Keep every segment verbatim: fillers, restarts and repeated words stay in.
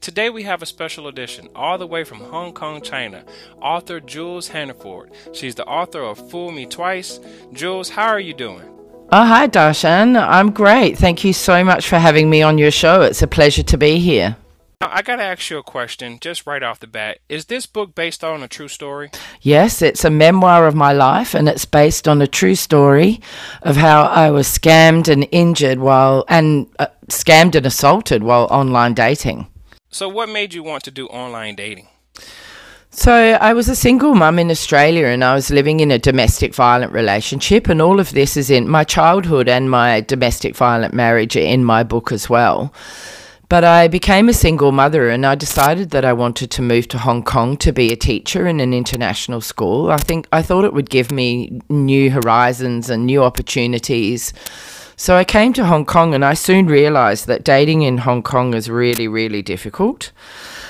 Today we have a special edition all the way from Hong Kong, China, author Jules Hannaford. She's the author of Fool Me Twice. Jules, how are you doing? Oh, hi, Darshan. I'm great. Thank you so much for having me on your show. It's a pleasure to be here. Now, I got to ask you a question just right off the bat. Is this book based on a true story? Yes, it's a memoir of my life, and it's based on a true story of how I was scammed and injured while and uh, scammed and assaulted while online dating. So what made you want to do online dating? So I was a single mum in Australia and I was living in a domestic violent relationship, and all of this is in my childhood and my domestic violent marriage in my book as well. But I became a single mother and I decided that I wanted to move to Hong Kong to be a teacher in an international school. I think I thought it would give me new horizons and new opportunities. So I came to Hong Kong and I soon realised that dating in Hong Kong is really, really difficult.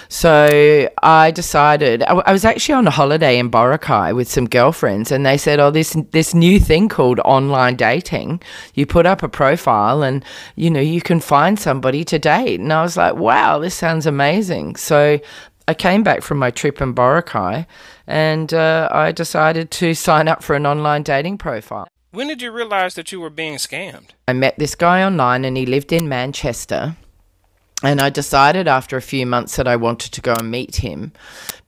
So I decided, I was actually on a holiday in Boracay with some girlfriends, and they said, oh, this this new thing called online dating, you put up a profile and, you know, you can find somebody to date. And I was like, wow, this sounds amazing. So I came back from my trip in Boracay and uh, I decided to sign up for an online dating profile. When did you realize that you were being scammed? I met this guy online and he lived in Manchester. And I decided after a few months that I wanted to go and meet him,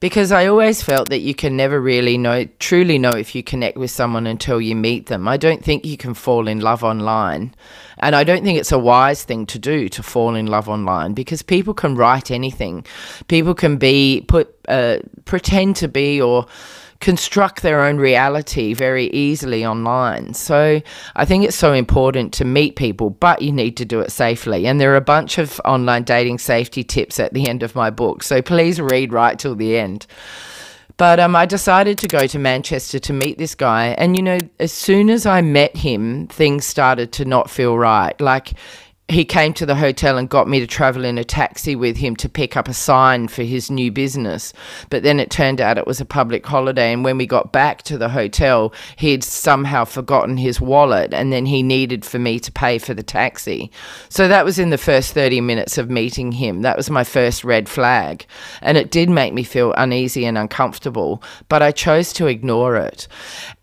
because I always felt that you can never really know, truly know if you connect with someone until you meet them. I don't think you can fall in love online. And I don't think it's a wise thing to do, to fall in love online, because people can write anything. People can be put, uh, pretend to be or construct their own reality very easily online. So I think it's so important to meet people, but you need to do it safely. And there are a bunch of online dating safety tips at the end of my book. So please read right till the end. But um, I decided to go to Manchester to meet this guy. And, you know, as soon as I met him, things started to not feel right. Like, he came to the hotel and got me to travel in a taxi with him to pick up a sign for his new business. But then it turned out it was a public holiday. And when we got back to the hotel, he'd somehow forgotten his wallet. And then he needed for me to pay for the taxi. So that was in the first thirty minutes of meeting him. That was my first red flag. And it did make me feel uneasy and uncomfortable. But I chose to ignore it.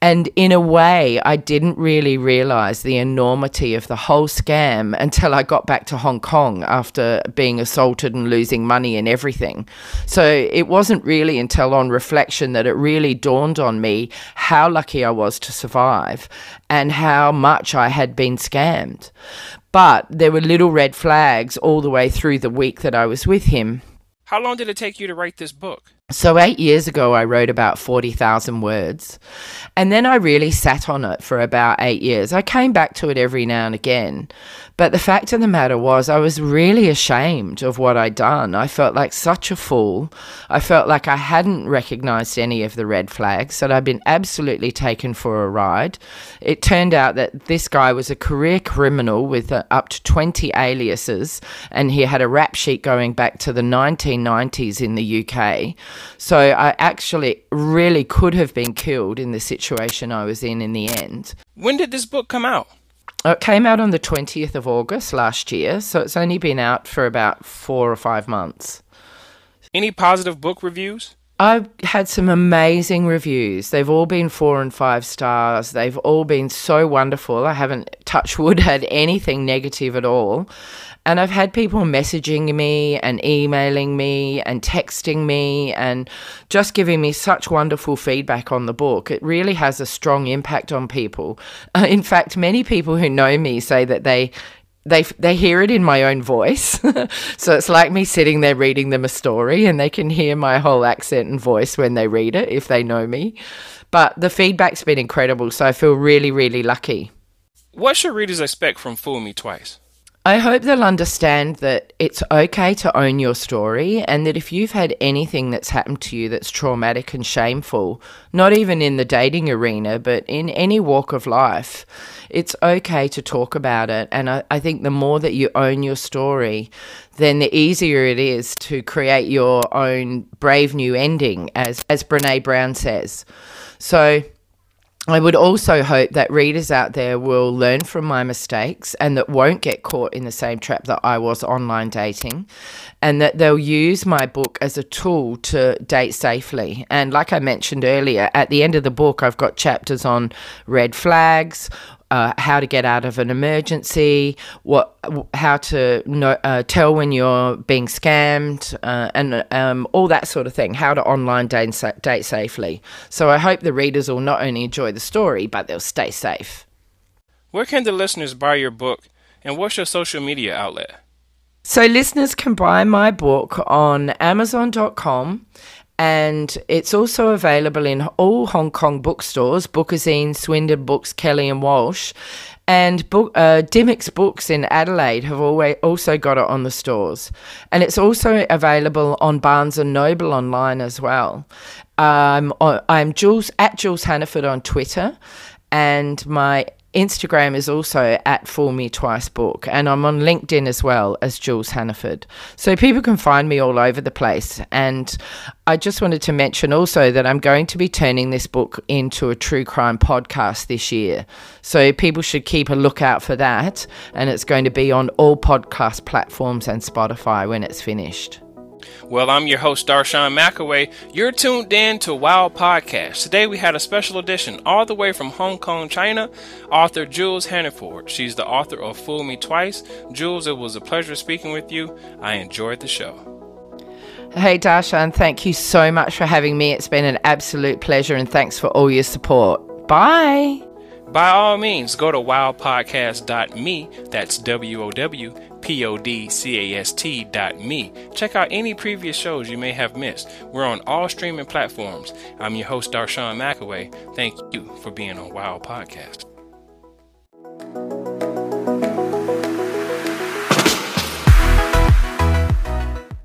And in a way, I didn't really realize the enormity of the whole scam until I got back to Hong Kong after being assaulted and losing money and everything. So it wasn't really until on reflection that it really dawned on me how lucky I was to survive and how much I had been scammed. But there were little red flags all the way through the week that I was with him. How long did it take you to write this book? So eight years ago, I wrote about forty thousand words, and then I really sat on it for about eight years. I came back to it every now and again, but the fact of the matter was I was really ashamed of what I'd done. I felt like such a fool. I felt like I hadn't recognized any of the red flags, that I'd been absolutely taken for a ride. It turned out that this guy was a career criminal with uh, up to twenty aliases, and he had a rap sheet going back to the nineteen nineties in the U K. So I actually really could have been killed in the situation I was in in the end. When did this book come out? It came out on the twentieth of August last year, so it's only been out for about four or five months. Any positive book reviews? I've had some amazing reviews. They've all been four and five stars. They've all been so wonderful. I haven't, touch wood, had anything negative at all. And I've had people messaging me and emailing me and texting me and just giving me such wonderful feedback on the book. It really has a strong impact on people. Uh, in fact, many people who know me say that they They they hear it in my own voice. So it's like me sitting there reading them a story, and they can hear my whole accent and voice when they read it, if they know me. But the feedback's been incredible, so I feel really, really lucky. What should readers expect from Fool Me Twice? I hope they'll understand that it's okay to own your story, and that if you've had anything that's happened to you that's traumatic and shameful, not even in the dating arena, but in any walk of life, it's okay to talk about it. And I, I think the more that you own your story, then the easier it is to create your own brave new ending, as, as Brené Brown says. So I would also hope that readers out there will learn from my mistakes and that won't get caught in the same trap that I was online dating, and that they'll use my book as a tool to date safely. And like I mentioned earlier, at the end of the book, I've got chapters on red flags, Uh, how to get out of an emergency, what, how to know, uh, tell when you're being scammed, uh, and um, all that sort of thing, how to online date, sa- date safely. So I hope the readers will not only enjoy the story, but they'll stay safe. Where can the listeners buy your book, and what's your social media outlet? So listeners can buy my book on amazon dot com. And it's also available in all Hong Kong bookstores, Bookazine, Swindon Books, Kelly and Walsh. And book, uh, Dymocks Books in Adelaide have always also got it on the stores. And it's also available on Barnes and Noble online as well. Um, I'm Jules, at Jules Hannaford on Twitter. And my Instagram is also at Fool Me Twice Book, and I'm on LinkedIn as well as Jules Hannaford. So people can find me all over the place. And I just wanted to mention also that I'm going to be turning this book into a true crime podcast this year. So people should keep a lookout for that, and it's going to be on all podcast platforms and Spotify when it's finished. Well, I'm your host, Darshan McAvoy. You're tuned in to Wow Podcast. Today we had a special edition all the way from Hong Kong, China, author Jules Hannaford. She's the author of Fool Me Twice. Jules, it was a pleasure speaking with you. I enjoyed the show. Hey, Darshan, thank you so much for having me. It's been an absolute pleasure, and thanks for all your support. Bye. By all means, go to wow podcast dot me. That's W O W P O D C A S T dot me. Check out any previous shows you may have missed. We're on all streaming platforms. I'm your host, Darshan McAvoy. Thank you for being on Wow Podcast.